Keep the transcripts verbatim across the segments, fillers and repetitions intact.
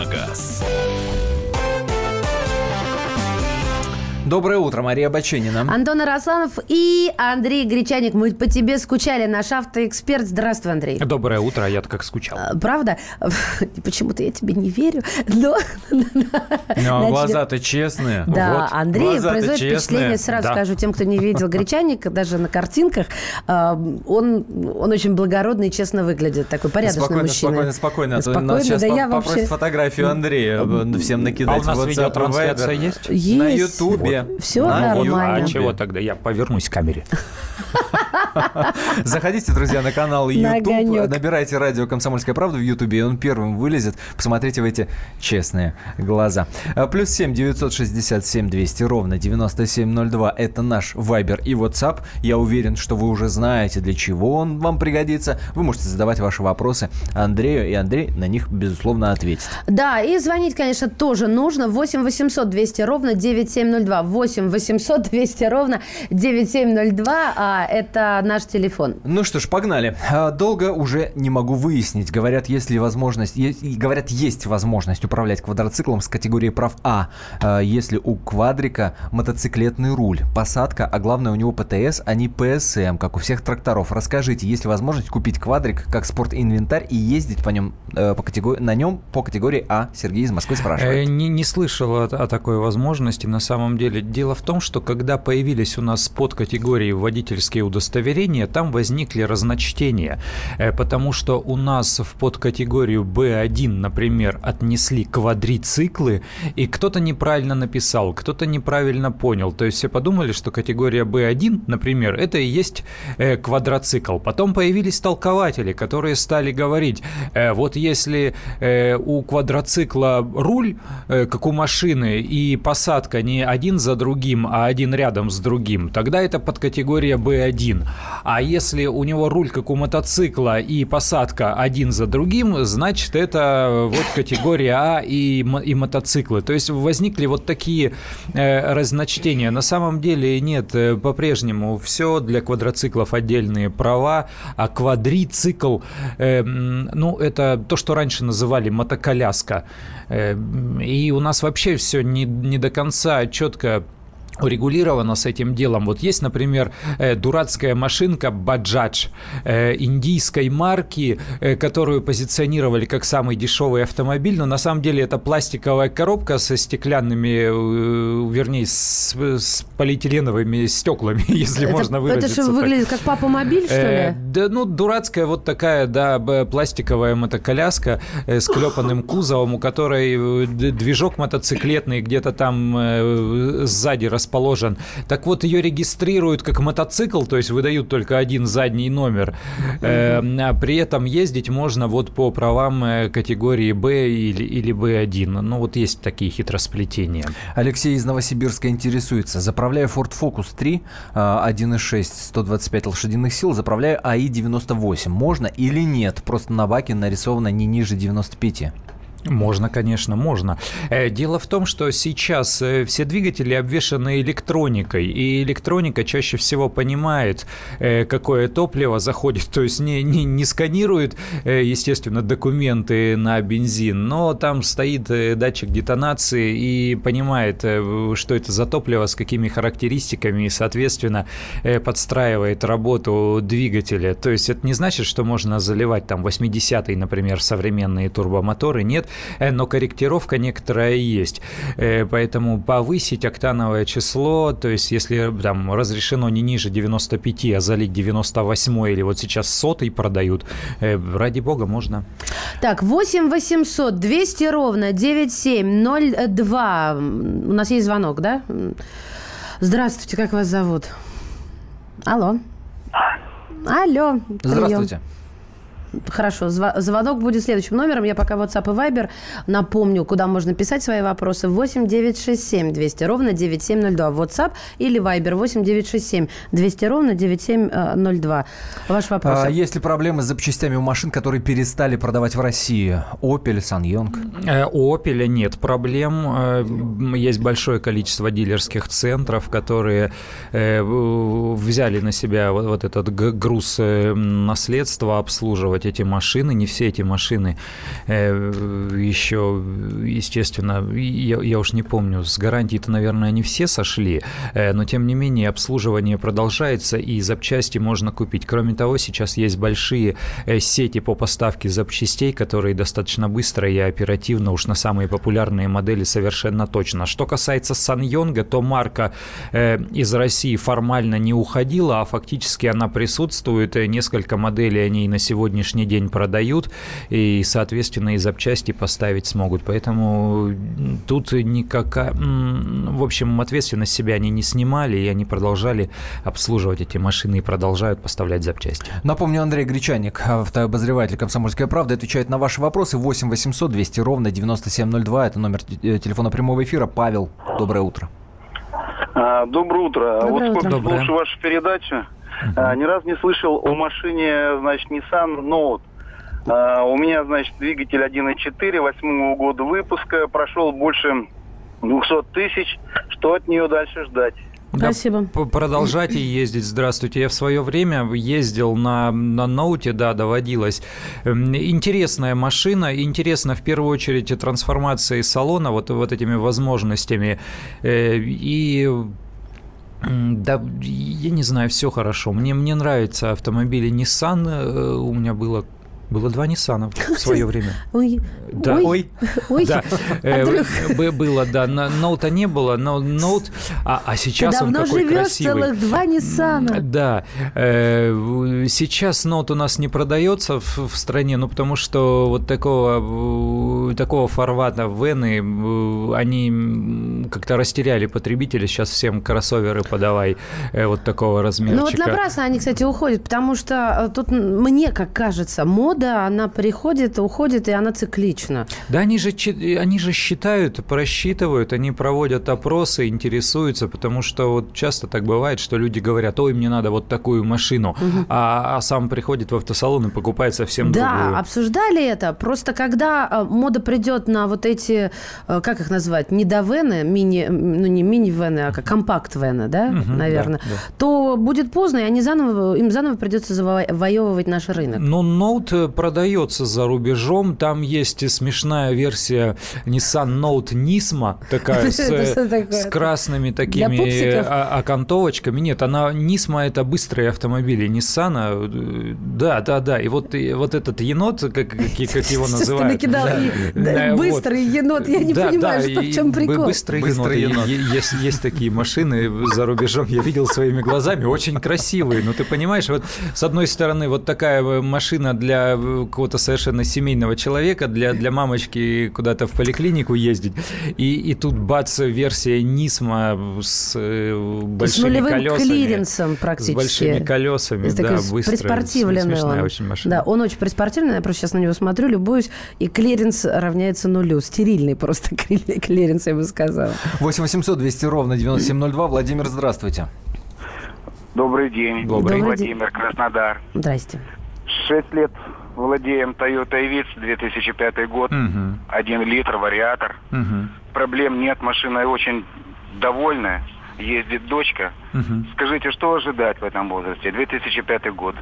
на газ. Доброе утро, Мария Баченина. Антон Арасланов и Андрей Гречаник. Мы по тебе скучали, наш автоэксперт. Здравствуй, Андрей. Доброе утро, а я-то как скучал. А, правда? Почему-то я тебе не верю. Но... Но глаза-то честные. Да, вот. Андрей глаза-то производит честные. Впечатление, сразу да. скажу тем, кто не видел Гречаника, даже на картинках. Он, он очень благородный и честно выглядит. Такой порядочный спокойно, мужчина. Спокойно, спокойно, спокойно. А то сейчас да по- попросят вообще... фотографию Андрея всем накидать. А у нас видеотрансляция есть? Есть. На Ютубе. Все а, нормально. А чего тогда? Я повернусь к камере. Заходите, друзья, на канал YouTube. Набирайте радио «Комсомольская правда» в YouTube, и он первым вылезет. Посмотрите в эти честные глаза. Плюс семь девятьсот шестьдесят семь двести ровно девяносто семь ноль два. Это наш Viber и WhatsApp. Я уверен, что вы уже знаете, для чего он вам пригодится. Вы можете задавать ваши вопросы Андрею, и Андрей на них, безусловно, ответит. Да, и звонить, конечно, тоже нужно. восемь восемьсот двести ровно девять семь ноль два. восемь восемьсот двести ровно девять семь ноль два. А, это наш телефон. Ну что ж, погнали. Долго уже не могу выяснить. Говорят, есть ли возможность... Есть, говорят, есть возможность управлять квадроциклом с категории прав А, если у квадрика мотоциклетный руль, посадка, а главное у него ПТС, а не ПСМ, как у всех тракторов. Расскажите, есть ли возможность купить квадрик как спортинвентарь и ездить по нем, по категории, на нем по категории А? Сергей из Москвы спрашивает. Не, не слышал о, о такой возможности. На самом деле дело в том, что когда появились у нас подкатегории водительские удостоверения, там возникли разночтения, потому что у нас в подкатегорию бэ один, например, отнесли квадрициклы, и кто-то неправильно написал, кто-то неправильно понял. То есть все подумали, что категория бэ один, например, это и есть квадроцикл. Потом появились толкователи, которые стали говорить, вот если у квадроцикла руль, как у машины, и посадка не один за другим, а один рядом с другим, тогда это подкатегория бэ один. А если у него руль, как у мотоцикла, и посадка один за другим, значит, это вот категория А и, и мотоциклы. То есть возникли вот такие э, разночтения. На самом деле нет, по-прежнему все для квадроциклов отдельные права, а квадрицикл, э, ну, это то, что раньше называли мотоколяска. Э, и у нас вообще все не, не до конца четко урегулировано с этим делом. Вот есть, например, дурацкая машинка «Баджадж» индийской марки, которую позиционировали как самый дешевый автомобиль, но на самом деле это пластиковая коробка со стеклянными, вернее, с, с полиэтиленовыми стеклами, если это, можно выразиться. Это же выглядит так. Как папа-мобиль, что ли? Да, ну, дурацкая вот такая, да, пластиковая мотоколяска с клепанным кузовом, у которой движок мотоциклетный где-то там сзади расположен. Положен. Так вот, ее регистрируют как мотоцикл, то есть выдают только один задний номер. Mm-hmm. При этом ездить можно вот по правам категории Б или, или бэ один. Ну, вот есть такие хитросплетения. Алексей из Новосибирска интересуется. Заправляю Ford Focus три, один и шесть, сто двадцать пять лошадиных сил, заправляю АИ-девяносто восемь. Можно или нет? Просто на баке нарисовано не ниже девяносто пять. Можно, конечно, можно. Дело в том, что сейчас все двигатели обвешаны электроникой, и электроника чаще всего понимает, какое топливо заходит, то есть не, не, не сканирует, естественно, документы на бензин, но там стоит датчик детонации и понимает, что это за топливо, с какими характеристиками, и, соответственно, подстраивает работу двигателя. То есть это не значит, что можно заливать там восьмидесятый, например, современные турбомоторы, нет. Но корректировка некоторая есть. Поэтому повысить октановое число, то есть если там разрешено не ниже девяносто пять, а залить девяносто восемь или вот сейчас сотый продают, ради бога, можно. Так, восемь восемьсот двести ровно девять семь ноль два. У нас есть звонок, да? Здравствуйте, как вас зовут? Алло. Алло. Здравствуйте. Прием. Хорошо, звонок будет следующим номером. Я пока WhatsApp и Viber напомню, куда можно писать свои вопросы. восемь девятьсот шестьдесят семь двести ровно девять семь ноль два. WhatsApp или Viber восемь девятьсот шестьдесят семь двести ровно девять семь ноль два. Ваш вопрос. А, есть ли проблемы с запчастями у машин, которые перестали продавать в России? Opel, SsangYong? У Opel нет проблем. Есть большое количество дилерских центров, которые взяли на себя вот этот груз наследства обслуживать делать эти машины. Не все эти машины э, еще, естественно, я, я уж не помню, с гарантии-то, наверное, они все сошли, э, но, тем не менее, обслуживание продолжается, и запчасти можно купить. Кроме того, сейчас есть большие э, сети по поставке запчастей, которые достаточно быстро и оперативно, уж на самые популярные модели совершенно точно. Что касается SsangYong, то марка э, из России формально не уходила, а фактически она присутствует. Несколько моделей они на сегодняшний день продают, и, соответственно, и запчасти поставить смогут. Поэтому тут никакая... В общем, ответственность себя они не снимали, и они продолжали обслуживать эти машины и продолжают поставлять запчасти. Напомню, Андрей Гречаник, автообозреватель «Комсомольская правда», отвечает на ваши вопросы. восемь восемьсот двести ровно девяносто семь ноль два. Это номер телефона прямого эфира. Павел, доброе утро. Доброе утро. Доброе вот сколько слушаю вашу передачу. Uh-huh. Ни раз не слышал о машине, значит, Nissan Note. Uh, у меня, значит, двигатель один и четыре, восьмого года выпуска, прошел больше двести тысяч. Что от нее дальше ждать? Да, спасибо. Продолжайте ездить. Здравствуйте. Я в свое время ездил на, на Ноуте, да, доводилось. Интересная машина. Интересна в первую очередь трансформация салона вот, вот этими возможностями. И... Да, я не знаю, все хорошо. Мне, мне нравятся автомобили Nissan. У меня было... Было два Ниссана в свое время. Ой, да. ой, ой. Да. Э, было, да. Ноута не было, но Ноут... А, а сейчас ты он такой красивый. Давно живешь целых два Ниссана. Да. Э, сейчас Ноут у нас не продается в, в стране, ну, потому что вот такого, такого формата вены, они как-то растеряли потребителя. Сейчас всем кроссоверы подавай э, вот такого размерчика. Ну, вот напрасно они, кстати, уходят, потому что тут, мне как кажется, мод да, она приходит, уходит, и она циклична. Да, они же, они же считают, просчитывают, они проводят опросы, интересуются, потому что вот часто так бывает, что люди говорят, ой, мне надо вот такую машину, угу. а, а сам приходит в автосалон и покупает совсем да, другую. Да, обсуждали это, просто когда мода придет на вот эти, как их назвать, недовены, мини, ну не мини-вены, а компакт-вены, да, угу, наверное, да, да. то будет поздно, и они заново, им заново придется завоевывать наш рынок. Но Ноут продается за рубежом. Там есть смешная версия Nissan Note Nismo, такая с, с красными такими окантовочками. Нет, она Nismo — это быстрые автомобили Nissan. Да, да, да. И вот, и, вот этот енот, как, как его называют. Да, быстрый вот. енот. Я не да, понимаю, да, что, в чем прикол. Быстрый, быстрый енот. енот. Есть, есть такие машины за рубежом. Я видел своими глазами. Очень красивые. Но ты понимаешь, вот с одной стороны вот такая машина для для какого-то совершенно семейного человека, для, для мамочки куда-то в поликлинику ездить. И, и тут бац, версия Nismo с большими с колесами. С клиренсом практически. С большими колесами, с да, быстро. Приспортивленная очень машина. Да, он очень приспортивленный, я просто сейчас на него смотрю, любуюсь, и клиренс равняется нулю. Стерильный просто клиренс, я бы сказала. восемь восемьсот двести ровно девяносто семь ноль два. Владимир, здравствуйте. Добрый день. Добрый. Добрый Владимир, Краснодар. Здрасте. Шесть лет владеем Toyota Vitz, две тысячи пятый год, uh-huh. один литр, вариатор. Uh-huh. Проблем нет, машина очень довольная, ездит дочка. Uh-huh. Скажите, что ожидать в этом возрасте, две тысячи пятый год?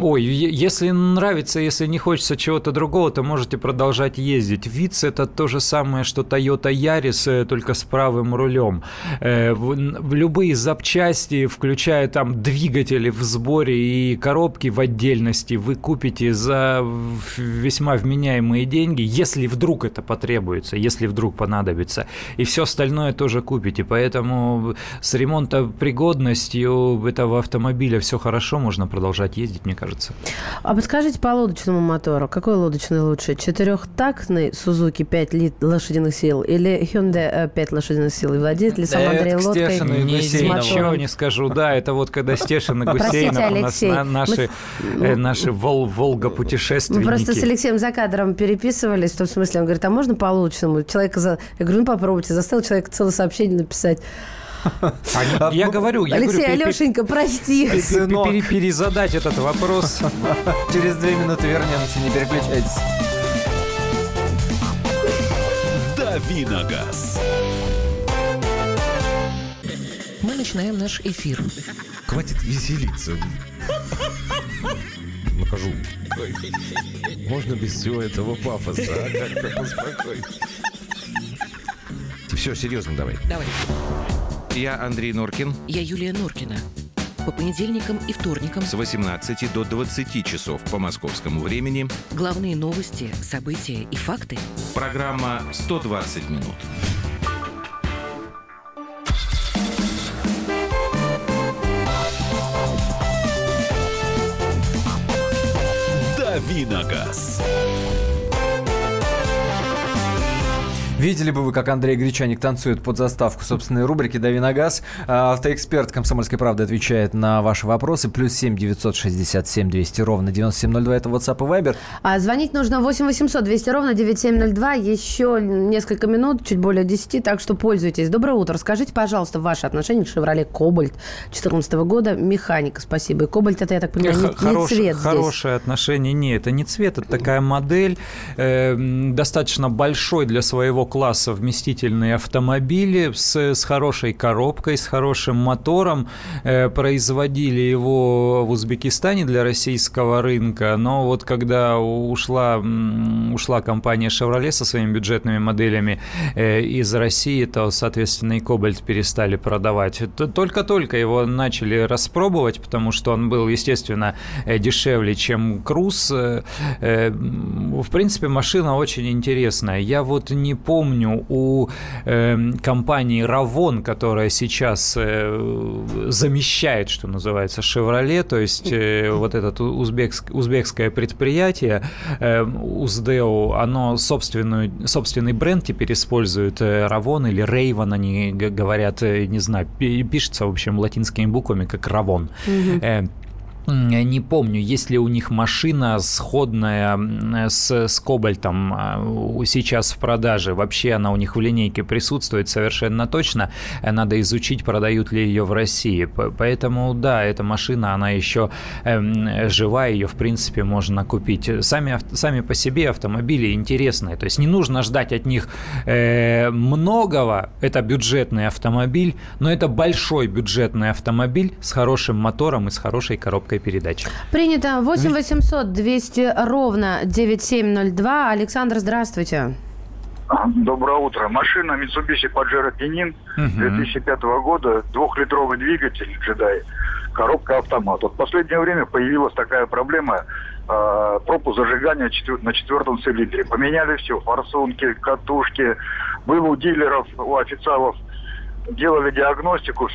Ой, если нравится, если не хочется чего-то другого, то можете продолжать ездить. Vitz — это то же самое, что Toyota Yaris, только с правым рулем. Любые запчасти, включая там двигатели в сборе и коробки в отдельности, вы купите за весьма вменяемые деньги, если вдруг это потребуется, если вдруг понадобится. И все остальное тоже купите. Поэтому с ремонтопригодностью этого автомобиля все хорошо, можно продолжать ездить, мне кажется. А подскажите по лодочному мотору. Какой лодочный лучше? Четырехтактный Suzuki пять лошадиных сил или Hyundai пять лошадиных сил? И владеет ли сам Андрей лодкой? Ничего не скажу. Да, это вот когда Стешин и Гусейнов, наши Волга-путешественники. Мы просто с Алексеем за кадром переписывались. В том смысле, он говорит, а можно по лодочному? Я говорю, ну попробуйте. Заставил человека целое сообщение написать. Они, я говорю, я Алексей, говорю, Алешенька, прости. Перезадать этот вопрос. Через две минуты вернемся, не переключайтесь. Дави на газ. Мы начинаем наш эфир. Хватит веселиться. нахожу. Можно без всего этого пафоса, а как-то поспокойнее. Все, серьезно, давай. Давай. Я Андрей Норкин. Я Юлия Норкина. По понедельникам и вторникам с восемнадцати до двадцати часов по московскому времени. Главные новости, события и факты. Программа «сто двадцать минут». «Дави на газ». Видели бы вы, как Андрей Гречаник танцует под заставку собственной рубрики «Дави на газ». Автоэксперт «Комсомольской правды» отвечает на ваши вопросы. Плюс семь девятьсот шестьдесят семь двести ровно девяносто семь ноль два. Это WhatsApp и Viber. А звонить нужно восемь восемьсот двести ровно девяносто семь ноль два. Еще несколько минут, чуть более десяти, так что пользуйтесь. Доброе утро. Расскажите, пожалуйста, ваше отношение к «Chevrolet Cobalt» две тысячи четырнадцатого года. Механика, спасибо. И «Cobalt» это, я так понимаю, не, Хорош, не цвет Хорошее здесь. Отношение. Нет, это не цвет, это такая модель, э, достаточно большой для своего класса вместительные автомобили с, с хорошей коробкой, с хорошим мотором. Э, производили его в Узбекистане для российского рынка, но вот когда ушла, ушла компания Chevrolet со своими бюджетными моделями э, из России, то, соответственно, и Cobalt перестали продавать. Только-только его начали распробовать, потому что он был, естественно, дешевле, чем Cruze. Э, в принципе, машина очень интересная. Я вот не помню, Помню, у э, компании Ravon, которая сейчас э, замещает, что называется, Chevrolet, то есть э, вот это узбекск, узбекское предприятие, э, УЗДЭО, оно собственную, собственный бренд теперь использует, э, Ravon или Ravon, они г- говорят, э, не знаю, пишется, в общем, латинскими буквами, как Ravon. Mm-hmm. Э, Не помню, есть ли у них машина, сходная с, с Кобальтом, сейчас в продаже. Вообще она у них в линейке присутствует совершенно точно. Надо изучить, продают ли ее в России. Поэтому, да, эта машина, она еще э, жива, ее, в принципе, можно купить. Сами, сами по себе автомобили интересные. То есть не нужно ждать от них э, многого. Это бюджетный автомобиль, но это большой бюджетный автомобиль с хорошим мотором и с хорошей коробкой передачи. Принято. восемь восемьсот двести ровно девяносто семь ноль два. Александр, здравствуйте. Доброе утро. Машина Mitsubishi Pajero Pinin две тысячи пятого года, двухлитровый двигатель Jedi, коробка автомат. Вот в последнее время появилась такая проблема, э, пропуск зажигания четвер- на четвертом цилиндре. Поменяли все, форсунки, катушки. Было у дилеров, у официалов. Делали диагностику,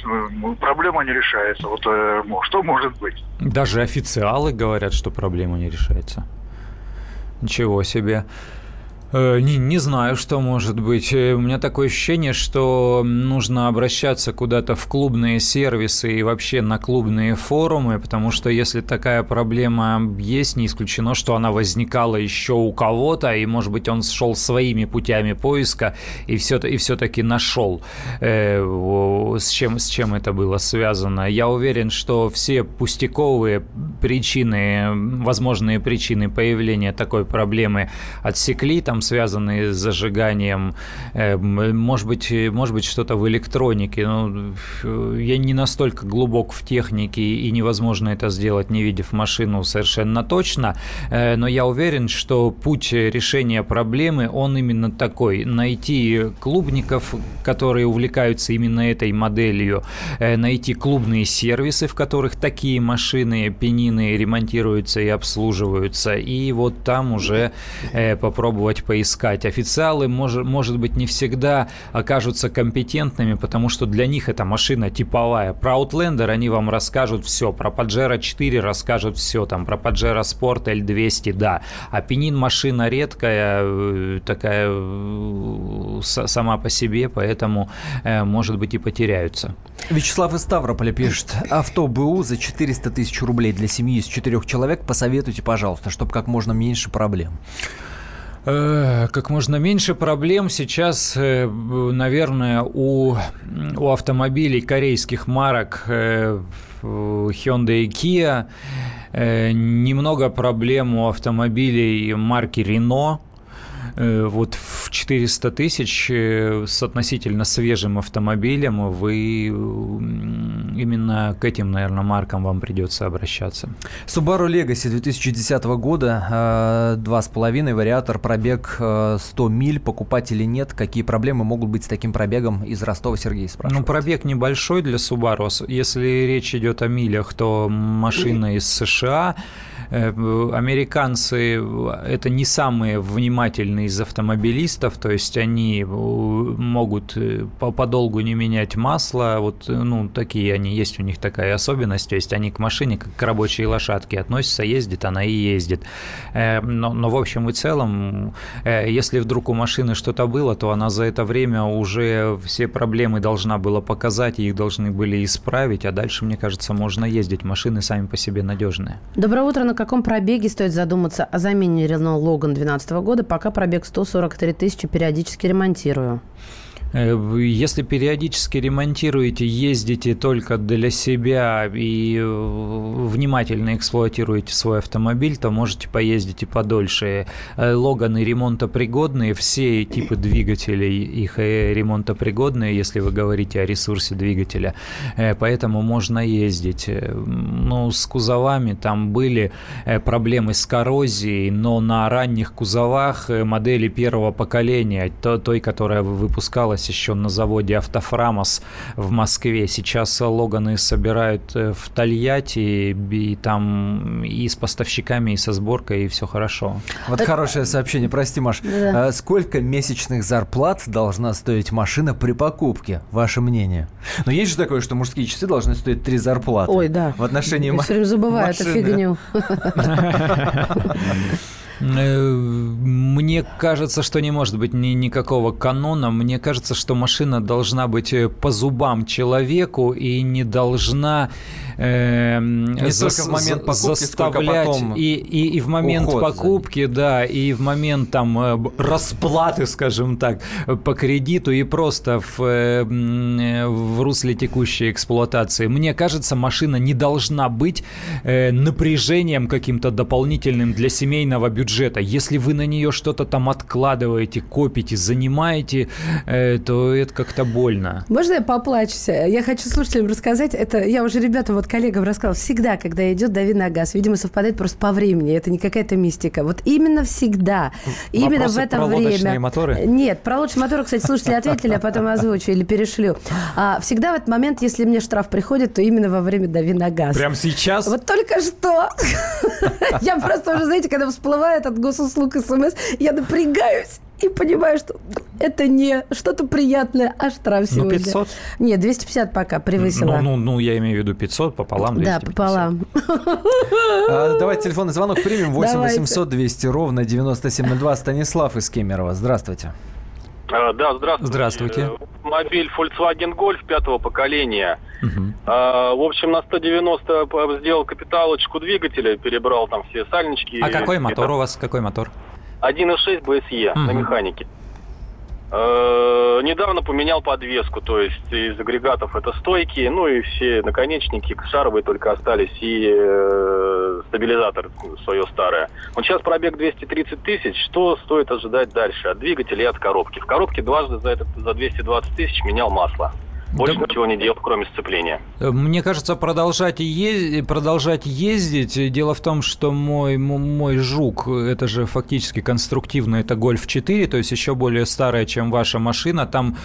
проблема не решается. Вот э, что может быть? Даже официалы говорят, что проблема не решается. Ничего себе. Не, не знаю, что может быть. У меня такое ощущение, что нужно обращаться куда-то в клубные сервисы и вообще на клубные форумы, потому что если такая проблема есть, не исключено, что она возникала еще у кого-то, и, может быть, он шел своими путями поиска и, все, и все-таки нашел, э, с чем, с чем это было связано. Я уверен, что все пустяковые причины, возможные причины появления такой проблемы отсекли, там связанные с зажиганием, может быть, может быть что-то в электронике. Ну, я не настолько глубок в технике, и невозможно это сделать, не видев машину совершенно точно, но я уверен, что путь решения проблемы, он именно такой. Найти клубников, которые увлекаются именно этой моделью, найти клубные сервисы, в которых такие машины, пенины ремонтируются и обслуживаются, и вот там уже попробовать поискать. Официалы, может, может быть, не всегда окажутся компетентными, потому что для них эта машина типовая. Про Outlander они вам расскажут все, про Pajero четыре расскажут все, там, про Pajero Sport эль двести, да. А Pinin машина редкая, такая сама по себе, поэтому, может быть, и потеряются. Вячеслав из Ставрополя пишет. Авто БУ за четыреста тысяч рублей для семьи из четырех человек посоветуйте, пожалуйста, чтобы как можно меньше проблем. Как можно меньше проблем сейчас, наверное, у, у автомобилей корейских марок Hyundai и Kia, немного проблем у автомобилей марки Renault. Вот в четыреста тысяч с относительно свежим автомобилем вы именно к этим, наверное, маркам вам придется обращаться. Subaru Legacy две тысячи десятого года, два с половиной, вариатор, пробег сто миль, покупать или нет? Какие проблемы могут быть с таким пробегом? Из Ростова Сергей спрашивает. Ну, пробег небольшой для Subaru. Если речь идет о милях, то машина из США. Американцы – это не самые внимательные из автомобилистов, то есть они могут подолгу не менять масло, вот, ну, такие они, есть у них такая особенность, то есть они к машине как к рабочей лошадке относятся, ездит она и ездит. Но, но в общем и целом, если вдруг у машины что-то было, то она за это время уже все проблемы должна была показать, и их должны были исправить, а дальше, мне кажется, можно ездить, машины сами по себе надежные. Доброе утро. На каком пробеге стоит задуматься о замене Renault Logan две тысячи двенадцатого года? Пока пробег сто сорок три тысячи, периодически ремонтирую. Если периодически ремонтируете, ездите только для себя и внимательно эксплуатируете свой автомобиль, то можете поездить и подольше. Логаны ремонтопригодные, все типы двигателей их ремонтопригодные, если вы говорите о ресурсе двигателя, поэтому можно ездить. Ну, с кузовами там были проблемы с коррозией, но на ранних кузовах модели первого поколения, той, которая выпускалась еще на заводе «Автофрамос» в Москве. Сейчас «Логаны» собирают в Тольятти, и там и с поставщиками, и со сборкой, и все хорошо. Вот так... хорошее сообщение. Прости, Маш. Да. Сколько месячных зарплат должна стоить машина при покупке? Ваше мнение. Но есть же такое, что мужские часы должны стоить три зарплаты. Ой, да. В отношении машины. Я все время забываю эту фигню. Мне кажется, что не может быть ни, никакого канона. Мне кажется, что машина должна быть по зубам человеку и не должна э, не за, в момент покупки, заставлять и, и, и в момент покупки, да, и в момент там расплаты, скажем так, по кредиту и просто в, в русле текущей эксплуатации. Мне кажется, машина не должна быть напряжением каким-то дополнительным для семейного бюджета. Бюджета. Если вы на нее что-то там откладываете, копите, занимаете, э, то это как-то больно. Можно я поплачусь? Я хочу слушателям рассказать. Это я уже ребятам, вот коллегам рассказала. Всегда, когда идет «Дави на газ», видимо, совпадает просто по времени. Это не какая-то мистика. Вот именно всегда. Именно вопросы в это время. Про лодочные моторы? Нет, про лодочные моторы, кстати, слушатели ответили, а потом озвучу или перешлю. А, всегда в этот момент, если мне штраф приходит, то именно во время «Дави на газ». Прям сейчас? Вот только что. Я просто уже, знаете, когда всплываю от госуслуг СМС, я напрягаюсь и понимаю, что это не что-то приятное, а штраф сегодня. Ну, пятьсот? Нет, двести пятьдесят пока превысила. Ну, ну, ну, я имею в виду пятьсот пополам двести пятьдесят. Да, пополам. А, давайте телефонный звонок примем. восемь восемьсот двести ровно девяносто семь ноль два. Станислав из Кемерово. Здравствуйте. А, да, здравствуйте. Здравствуйте. Автомобиль Volkswagen Golf пятого поколения. Uh-huh. А, в общем, на сто девяносто сделал капиталочку двигателя, перебрал там все сальнички. А и... какой мотор у вас? Какой мотор? один и шесть би эс и uh-huh. на механике. А, недавно поменял подвеску, то есть из агрегатов это стойки, ну и все наконечники шаровые только остались, и э, стабилизатор свое старое. Вот сейчас пробег двести тридцать тысяч, что стоит ожидать дальше от двигателя и от коробки? В коробке дважды за, этот, за двести двадцать тысяч менял масло. Больше да. ничего не делал, кроме сцепления. Мне кажется, продолжать, ез... продолжать ездить. Дело в том, что мой, мой жук, это же фактически конструктивно, это Гольф четыре, то есть еще более старая, чем ваша машина. Там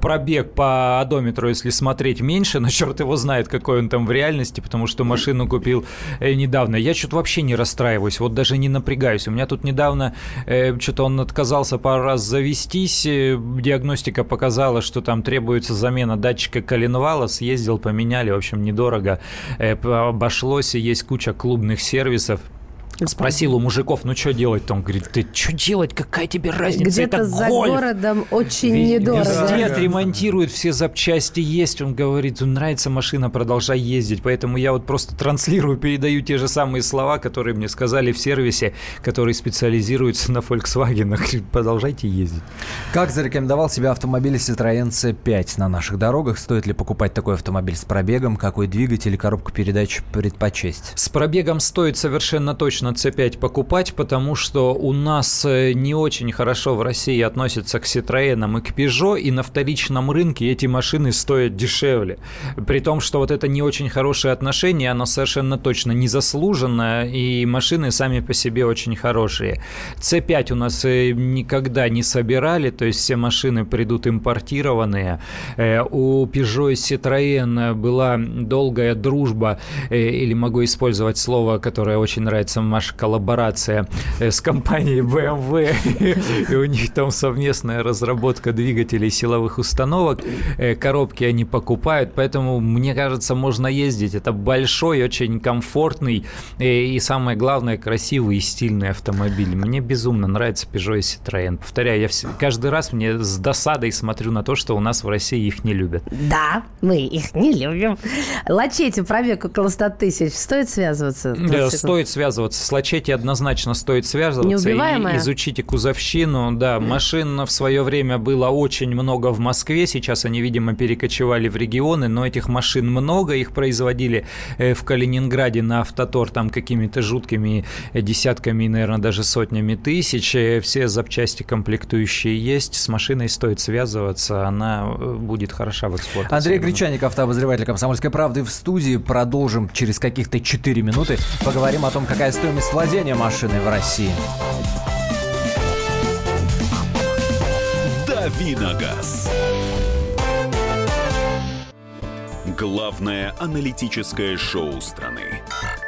пробег по одометру, если смотреть, меньше, но черт его знает, какой он там в реальности, потому что машину купил недавно. Я что-то вообще не расстраиваюсь, вот даже не напрягаюсь. У меня тут недавно что-то он отказался пару раз завестись. Диагностика показала, что там требуется замена датчика. Датчика коленвала, съездил, поменяли, в общем, недорого обошлось, и есть куча клубных сервисов. Спросил у мужиков, ну что делать-то? Он говорит, ты что делать? Какая тебе разница? Где-то это за Гольф. Городом очень Вез- недорого. Везде отремонтируют, все запчасти есть. Он говорит, нравится машина, продолжай ездить. Поэтому я вот просто транслирую, передаю те же самые слова, которые мне сказали в сервисе, который специализируется на Volkswagen. Продолжайте ездить. Как зарекомендовал себя автомобиль Citroen си пять на наших дорогах? Стоит ли покупать такой автомобиль с пробегом? Какой двигатель и коробку передач предпочесть? С пробегом стоит совершенно точно Логана си пять покупать, потому что у нас не очень хорошо в России относятся к Citroёнам и к Peugeot, и на вторичном рынке эти машины стоят дешевле. При том, что вот это не очень хорошее отношение, оно совершенно точно незаслуженное, и машины сами по себе очень хорошие. си пять у нас никогда не собирали, то есть все машины придут импортированные. У Peugeot и Citroёn была долгая дружба, или могу использовать слово, которое очень нравится, Маш, коллаборация с компанией бэ эм вэ, и у них там совместная разработка двигателей силовых установок, коробки они покупают, поэтому, мне кажется, можно ездить. Это большой, очень комфортный и, самое главное, красивый и стильный автомобиль. Мне безумно нравится Peugeot и Citroёn. Повторяю, я каждый раз мне с досадой смотрю на то, что у нас в России их не любят. Да, мы их не любим. Лачетти, пробег около сто тысяч. Стоит связываться? Да, стоит связываться. С Лачетти однозначно стоит связываться. И изучите кузовщину. Да, машин в свое время было очень много в Москве. Сейчас они, видимо, перекочевали в регионы. Но этих машин много. Их производили в Калининграде на Автотор там какими-то жуткими десятками, наверное, даже сотнями тысяч. Все запчасти комплектующие есть. С машиной стоит связываться. Она будет хороша в эксплуатации. Андрей Гречаник, автообозреватель «Комсомольской правды», в студии. Продолжим через каких-то четыре минуты. Поговорим о том, какая стоимость владения машиной в России. Дави на газ. Главное аналитическое шоу страны.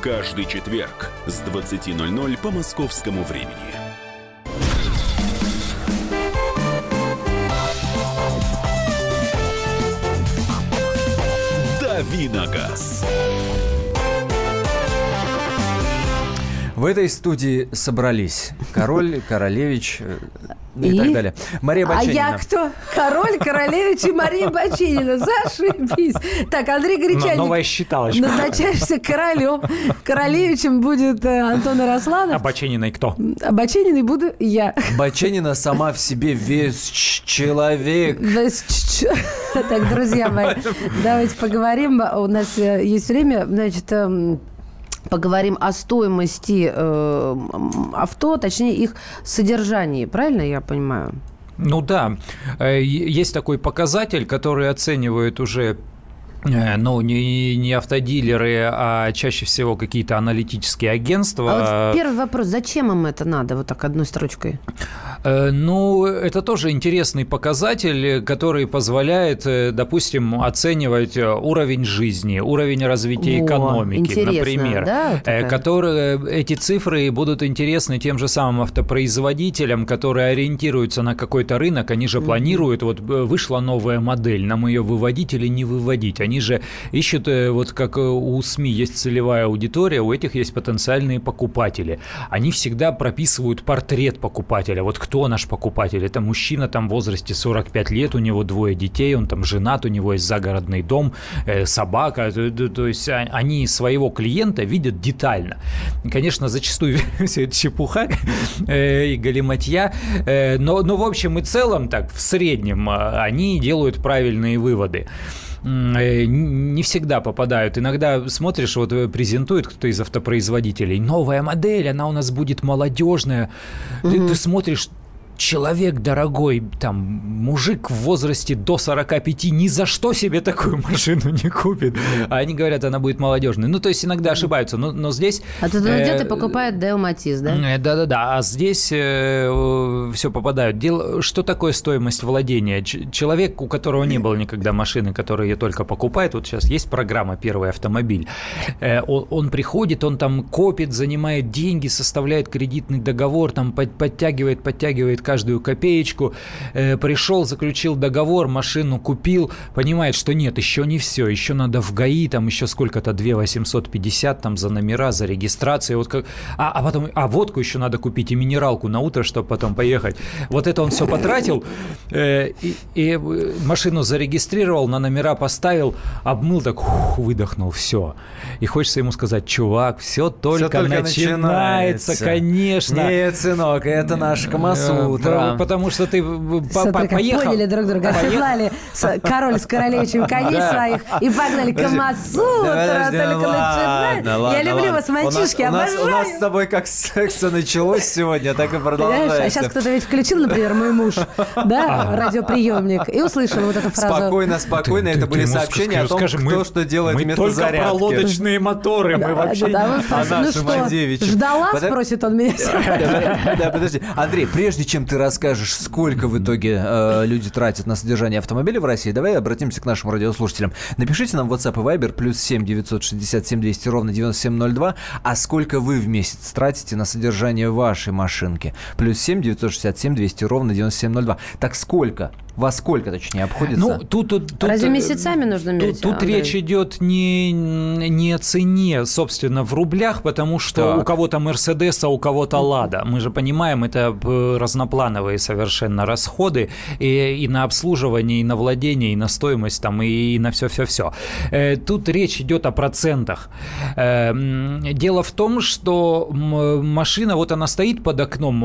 каждый четверг с двадцати ноль-ноль по московскому времени. «Дави на газ». В этой студии собрались король, королевич и, и так далее. Мария Баченина. А я кто? Король, королевич и Мария Баченина. Зашибись. Так, Андрей Гречаник. Новая считалочка. Назначаешься королем. Королевичем будет Антон Арасланов. А Бачениной кто? А Бачениной буду я. Баченина сама в себе весь человек. Весь... Так, друзья мои, давайте поговорим. У нас есть время. Значит... Поговорим о стоимости э, авто, точнее их содержании. Правильно я понимаю? Ну да. Есть такой показатель, который оценивает уже... Ну, не, не автодилеры, а чаще всего какие-то аналитические агентства. А вот первый вопрос, зачем им это надо, вот так одной строчкой? Ну, это тоже интересный показатель, который позволяет, допустим, оценивать уровень жизни, уровень развития О, экономики, например. Да, вот которые, эти цифры будут интересны тем же самым автопроизводителям, которые ориентируются на какой-то рынок, они же планируют, вот вышла новая модель, нам ее выводить или не выводить. Они же ищут, вот как у СМИ есть целевая аудитория, у этих есть потенциальные покупатели. Они всегда прописывают портрет покупателя. Вот кто наш покупатель? Это мужчина там в возрасте сорок пять лет, у него двое детей, он там женат, у него есть загородный дом, собака. То есть они своего клиента видят детально. Конечно, зачастую все это чепуха и галиматья. Но, но в общем и целом, так, в среднем, они делают правильные выводы. Не всегда попадают. Иногда смотришь, вот презентует кто-то из автопроизводителей. Новая модель, она у нас будет молодежная. Mm-hmm. Ты, ты смотришь, человек дорогой, там, мужик в возрасте до сорока пяти ни за что себе такую машину не купит. Mm-hmm. А они говорят, она будет молодежной. Ну, то есть иногда ошибаются, но, но здесь... А тут он идет и покупает Daewoo Matiz, да? Да-да-да, а здесь э, все попадают. Дело, что такое стоимость владения? Ч- человек, у которого не было никогда машины, который ее только покупает, вот сейчас есть программа «Первый автомобиль», э, он, он приходит, он там копит, занимает деньги, составляет кредитный договор, там под, подтягивает, подтягивает каждую копеечку. Э, пришел, заключил договор, машину купил, понимает, что нет, еще не все, еще надо в ГАИ, там еще сколько-то, две тысячи восемьсот пятьдесят там за номера, за регистрацию. Вот как... а, а потом, а водку еще надо купить и минералку на утро, чтобы потом поехать. Вот это он все потратил, э, и, и машину зарегистрировал, на номера поставил, обмыл, так ух, выдохнул, все. И хочется ему сказать: чувак, все только, все только начинается, начинается, конечно. Нет, сынок, это наш Камасутра. Потому что ты поехал. Поняли друг друга, осыпали король с королевичем коней своих и погнали Камасутра, только начинается. Я люблю вас, мальчишки, обожаю. У нас с тобой как секса началось сегодня, так и продолжается. А сейчас кто-то ведь включил, например, мой муж, да, радиоприемник, и услышал вот эту фразу. Спокойно, спокойно, это были сообщения о том, кто что делает вместо зарядки. Мы только про лодочные моторы, мы вообще не о нашем Андевиче. Ждала, спросит он меня. Да, подожди. Андрей, прежде чем ты расскажешь, сколько в итоге э, люди тратят на содержание автомобиля в России, давай обратимся к нашим радиослушателям. Напишите нам в WhatsApp и Viber плюс семь девятьсот шестьдесят семь двести ровно девяносто семь ноль два, а сколько вы в месяц тратите на содержание вашей машинки. плюс семь девятьсот шестьдесят семь двести ровно девяносто семь ноль два. Так сколько? Во сколько, точнее, обходится? Ну, тут, тут, тут, Разве тут, месяцами нужно мерить? Тут, тут речь идет не, не о цене, собственно, в рублях, потому что так. У кого-то Мерседес, а у кого-то Лада. Мы же понимаем, это разноплановые совершенно расходы и, и на обслуживание, и на владение, и на стоимость, там, и на все-все-все. Тут речь идет о процентах. Дело в том, что машина, вот она стоит под окном,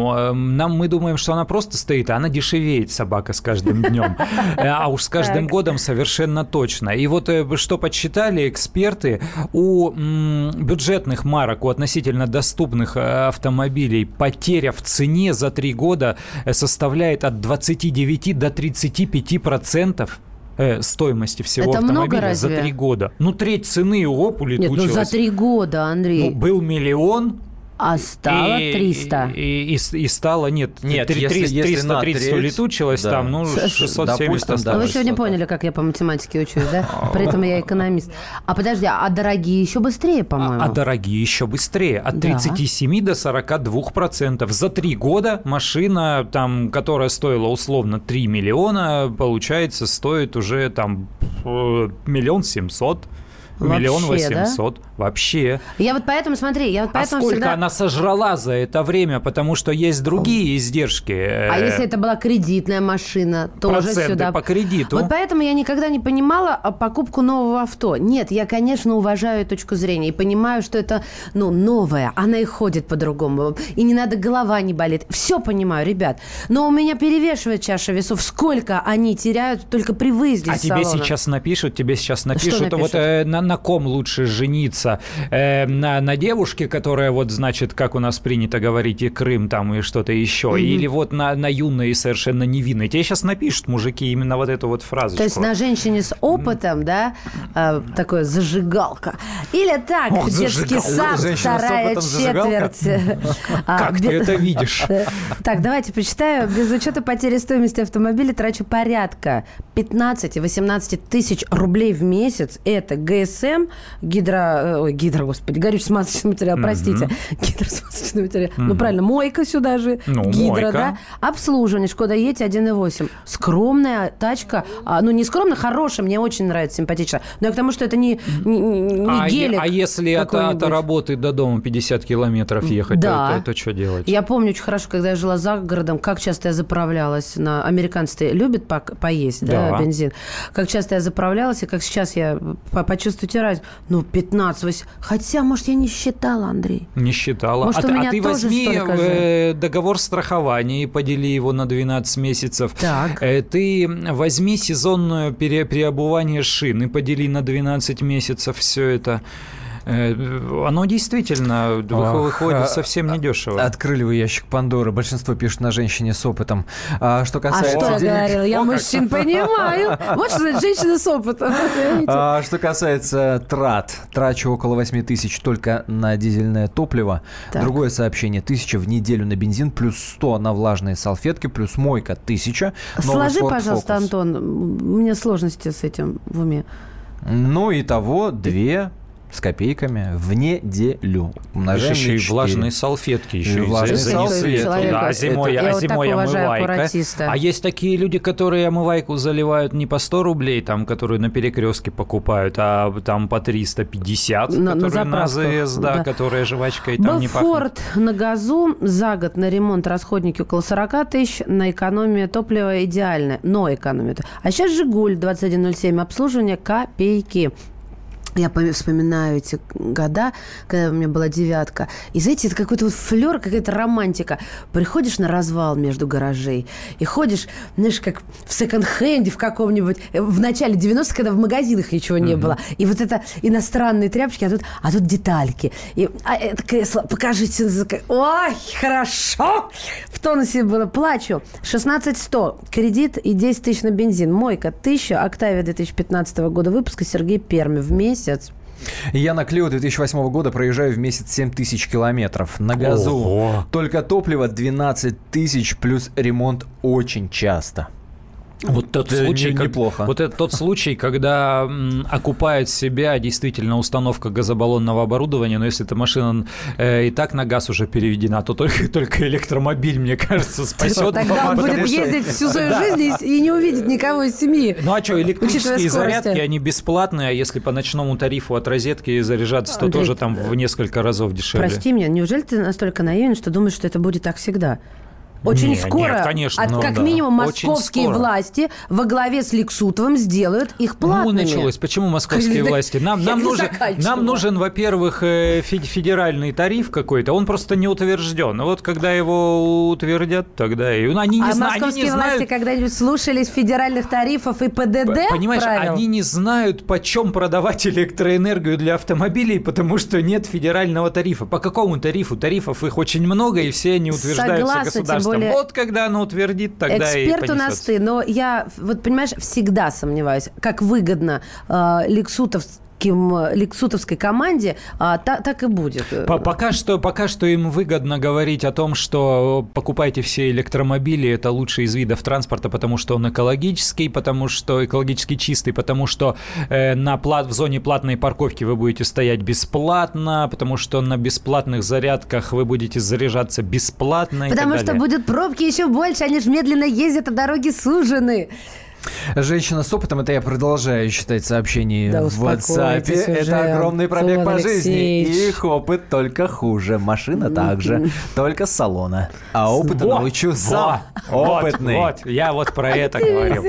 нам, мы думаем, что она просто стоит, а она дешевеет, собака, с каждым днем, а уж с каждым так. годом совершенно точно. И вот что подсчитали эксперты, у бюджетных марок, у относительно доступных автомобилей потеря в цене за три года составляет от двадцати девяти до тридцати пяти процентов. Стоимости всего это автомобиля за три года. Ну, треть цены у Opel. Нет, ну за три года, Андрей. Ну, был миллион. А стало и, триста. И, и, и стало, нет, нет триста тридцать улетучилось, да. Там, ну, шестьсот семьдесят. Да, да, вы сегодня поняли, как я по математике учусь, да? При этом я экономист. А подожди, а дорогие еще быстрее, по-моему? А, а дорогие еще быстрее. От тридцати семи да. до сорока двух процентов. За три года машина, там, которая стоила условно три миллиона, получается, стоит уже там миллион семьсот. Миллион восемьсот. Вообще. Я вот поэтому, смотри, я вот поэтому... А сколько всегда... она сожрала за это время, потому что есть другие издержки. А если это была кредитная машина, тоже сюда... по кредиту. Вот поэтому я никогда не понимала покупку нового авто. Нет, я, конечно, уважаю точку зрения и понимаю, что это, ну, новое. Она и ходит по-другому. И не надо, голова не болит. Все понимаю, ребят. Но у меня перевешивает чаша весов. Сколько они теряют только при выезде из салона. А тебе сейчас напишут, тебе сейчас напишут, вот на на ком лучше жениться? Э, на, на девушке, которая, вот, значит, как у нас принято говорить, и Крым там, и что-то еще, mm-hmm. или вот на, на юной и совершенно невинной. Тебе сейчас напишут, мужики, именно вот эту вот фразочку. То есть на женщине с опытом, mm-hmm. да, э, такое зажигалка. Или так, О, детский зажигал. сад, Женщина вторая четверть. Как ты это видишь? Так, давайте почитаю. Без учета потери стоимости автомобиля трачу порядка пятнадцать-восемнадцать тысяч рублей в месяц. Это ГСМ, гидро... Ой, гидро, господи, горюче-смазочный материал, mm-hmm. простите. Гидросмазочный материал. Mm-hmm. Ну, правильно, мойка сюда же. Ну, гидро, мойка. Да. Обслуживание. Skoda Yeti один и восемь. Скромная тачка. А, ну, не скромная, хорошая. Мне очень нравится, симпатично. Но я к тому, что это не, не, не а гелик. Е- а если от, от работы до дома пятьдесят километров ехать, да. то, то, то что делать? Я помню очень хорошо, когда я жила за городом, как часто я заправлялась. На... Американцы любят по- поесть, да. да, бензин. Как часто я заправлялась, и как сейчас я почувствовала. Чувствуете разницу? Ну, пятнадцать, восемнадцать. Хотя, может, я не считала, Андрей. Не считала. Может, а, а ты возьми э, договор страхования и подели его на двенадцать месяцев. Так. Э, ты возьми сезонное пере- переобувание шин и подели на двенадцать месяцев все это. Оно действительно выходит Ох, совсем недешево. Открыли вы ящик Пандоры. Большинство пишет на женщине с опытом. А что касается... А что я денег... говорила? Я О, мужчин как... понимаю. Вот что значит женщина с опытом. А, что касается трат. Трачу около восемь тысяч только на дизельное топливо. Так. Другое сообщение. Тысяча в неделю на бензин, плюс сто на влажные салфетки, плюс мойка тысяча. Сложи, пожалуйста, Focus. Антон. У меня сложности с этим в уме. Ну, итого две... с копейками в неделю. Умножаем еще на четыре. И влажные салфетки еще и влажные салфетки. Да, а зимой, а зимой омывайка. А есть такие люди, которые омывайку заливают не по сто рублей, там, которые на перекрестке покупают, а там по триста пятьдесят, на, которые на ЗС, да, да, которые жвачкой там был не пахнут. Форд на газу, за год на ремонт расходники около сорок тысяч, на экономию топлива идеально, но экономия. А сейчас Жигуль двадцать один ноль семь, обслуживание копейки. Я вспоминаю эти года, когда у меня была девятка. И, знаете, это какой-то вот флёр, какая-то романтика. Приходишь на развал между гаражей и ходишь, знаешь, как в секонд-хенде в каком-нибудь, в начале девяностых, когда в магазинах ничего не mm-hmm. было. И вот это иностранные тряпочки, а тут, а тут детальки. И, а это кресло, покажите. Ой, хорошо! В тонусе было. Плачу. шестнадцать тысяч сто. Кредит и десять тысяч на бензин. Мойка тысяча. Октавия две тысячи пятнадцатого года выпуска. Сергей, Пермь. В месяц. Я на Клео две тысячи восьмого года проезжаю в месяц семь тысяч километров. На газу. Ого. Только топливо двенадцать тысяч, плюс ремонт очень часто. Вот тот случай, не, как, неплохо. Вот это тот случай, когда м, окупает себя действительно установка газобаллонного оборудования, но если эта машина э, и так на газ уже переведена, то только, только электромобиль, мне кажется, спасет. Тогда он будет ездить всю свою жизнь и не увидит никого из семьи. Ну а что, электрические зарядки, они бесплатные, а если по ночному тарифу от розетки заряжаться, то тоже там в несколько разов дешевле. Прости меня, неужели ты настолько наивен, что думаешь, что это будет так всегда? Очень не, скоро, нет, конечно, от, как да. минимум, московские власти во главе с Лексутовым сделают их платными. Ну, началось. Почему московские власти? Нам, нам, нужен, нам нужен, во-первых, федеральный тариф какой-то. Он просто не утвержден. Вот когда его утвердят, тогда и... Они не а зна- московские они не власти знают... когда-нибудь слушались федеральных тарифов и ПДД? Понимаешь, правил? Они не знают, почем продавать электроэнергию для автомобилей, потому что нет федерального тарифа. По какому тарифу? Тарифов их очень много, и все они утверждаются Согласна, государством. Вот когда она утвердит, тогда эксперт и понесется. Эксперт у нас ты, но я, вот понимаешь, всегда сомневаюсь, как выгодно э, Лексутов... лексутовской команде, а, та, так и будет. Пока что, пока что им выгодно говорить о том, что покупайте все электромобили, это лучший из видов транспорта, потому что он экологический, потому что экологически чистый, потому что э, на плат, в зоне платной парковки вы будете стоять бесплатно, потому что на бесплатных зарядках вы будете заряжаться бесплатно. Потому что будут пробки еще больше, они же медленно ездят, а дороги сужены. Женщина с опытом, это я продолжаю читать сообщения да, в WhatsApp. Уже, это огромный пробег Антон по Алексеевич. Жизни. Их опыт только хуже. Машина также, только с салона. А опыт вот, научу сам. Вот, опытный. Вот, вот, я вот про это говорил.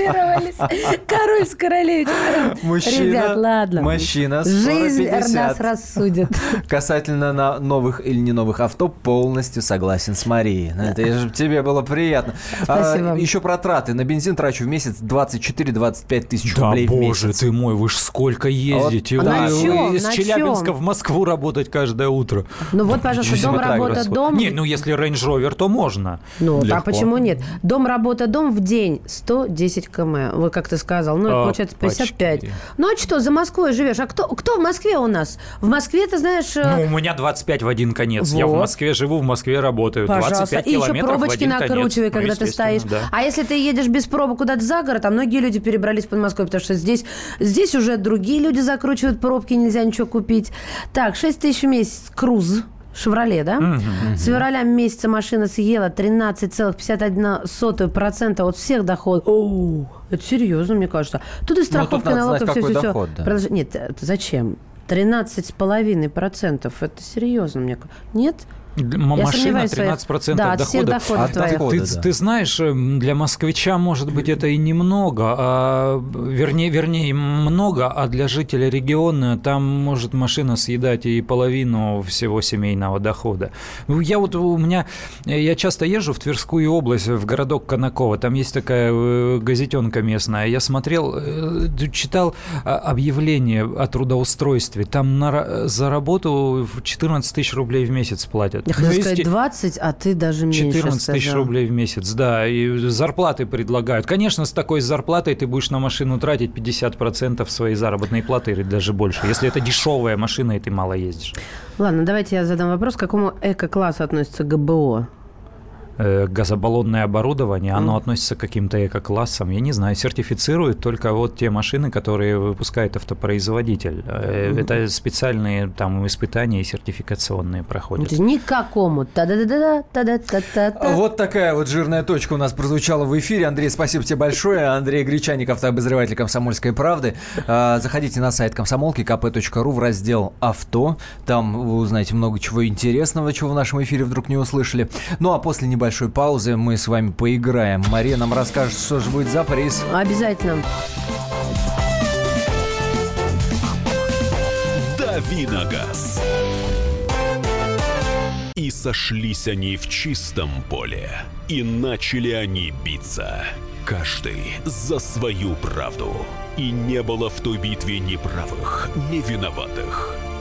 Король с королевичем. Ребят, ладно. Мужчина жизнь нас рассудит. Касательно на новых или не новых авто полностью согласен с Марией. Это же тебе было приятно. Спасибо. А, еще про траты. На бензин трачу в месяц двадцать четыре - двадцать пять тысяч да, рублей в месяц. Да, боже ты мой, вы ж сколько ездите. Вот, да. чем, Из Челябинска чем? в Москву работать каждое утро. Ну вот, пожалуйста, дом, работа, дом. Не, ну если Range Rover, то можно. Ну, легко. А почему нет? Дом, работа, дом в день сто десять километров. Вот как ты сказал. Ну, а, получается пятьдесят пять. Почти. Ну, а что, за Москвой живешь? А кто, кто в Москве у нас? В Москве, ты знаешь... Ну, у меня двадцать пять в один конец. Вот. Я в Москве живу, в Москве работаю. Пожалуйста. двадцать пять и километров еще пробочки накручивай, когда ну, ты стоишь. Да. А если ты едешь без пробок куда-то за город, а многие люди перебрались в Подмосковье, потому что здесь, здесь уже другие люди закручивают пробки, нельзя ничего купить. Так, шесть тысяч в месяц. Круз. Chevrolet, да? Mm-hmm, mm-hmm. С февраля месяца машина съела тринадцать целых пятьдесят одна сотая процента от всех доходов. Оу, это серьезно, мне кажется. Тут и страховка, налог, и все, все, доход, все. Да. Нет, зачем? тринадцать целых пять десятых процента. Это серьезно, мне кажется. Нет? Машина тринадцать процентов да, дохода. От дохода ты, да. ты знаешь, для москвича, может быть, это и немного, а, вернее, вернее, много, а для жителя региона там может машина съедать и половину всего семейного дохода. Я вот у меня, я часто езжу в Тверскую область, в городок Конаково, там есть такая газетенка местная, я смотрел, читал объявление о трудоустройстве, там на, за работу четырнадцать тысяч рублей в месяц платят. Я хотел сказать двадцать, а ты даже меньше сказал. четырнадцать тысяч рублей в месяц, да. И зарплаты предлагают. Конечно, с такой зарплатой ты будешь на машину тратить пятьдесят процентов своей заработной платы или даже больше, если это дешевая машина и ты мало ездишь. Ладно, давайте я задам вопрос. К какому эко-классу относится ГБО? газобаллонное оборудование, оно mm. относится к каким-то эко-классам, я не знаю, сертифицируют только вот те машины, которые выпускает автопроизводитель. Mm. Это специальные там испытания сертификационные проходят. Это ни к какому. Та-да-да-да, та-да-та-та-та. Вот такая вот жирная точка у нас прозвучала в эфире. Андрей, спасибо тебе большое. Андрей Гречаник, автообозреватель «Комсомольской правды». Заходите на сайт комсомолки kp.ru в раздел «Авто». Там вы узнаете много чего интересного, чего в нашем эфире вдруг не услышали. Ну а после небольшого большой паузы мы с вами поиграем. Мария нам расскажет, что же будет за приз. Обязательно. Дави на газ. И сошлись они в чистом поле. И начали они биться. Каждый за свою правду. И не было в той битве ни правых, ни виноватых.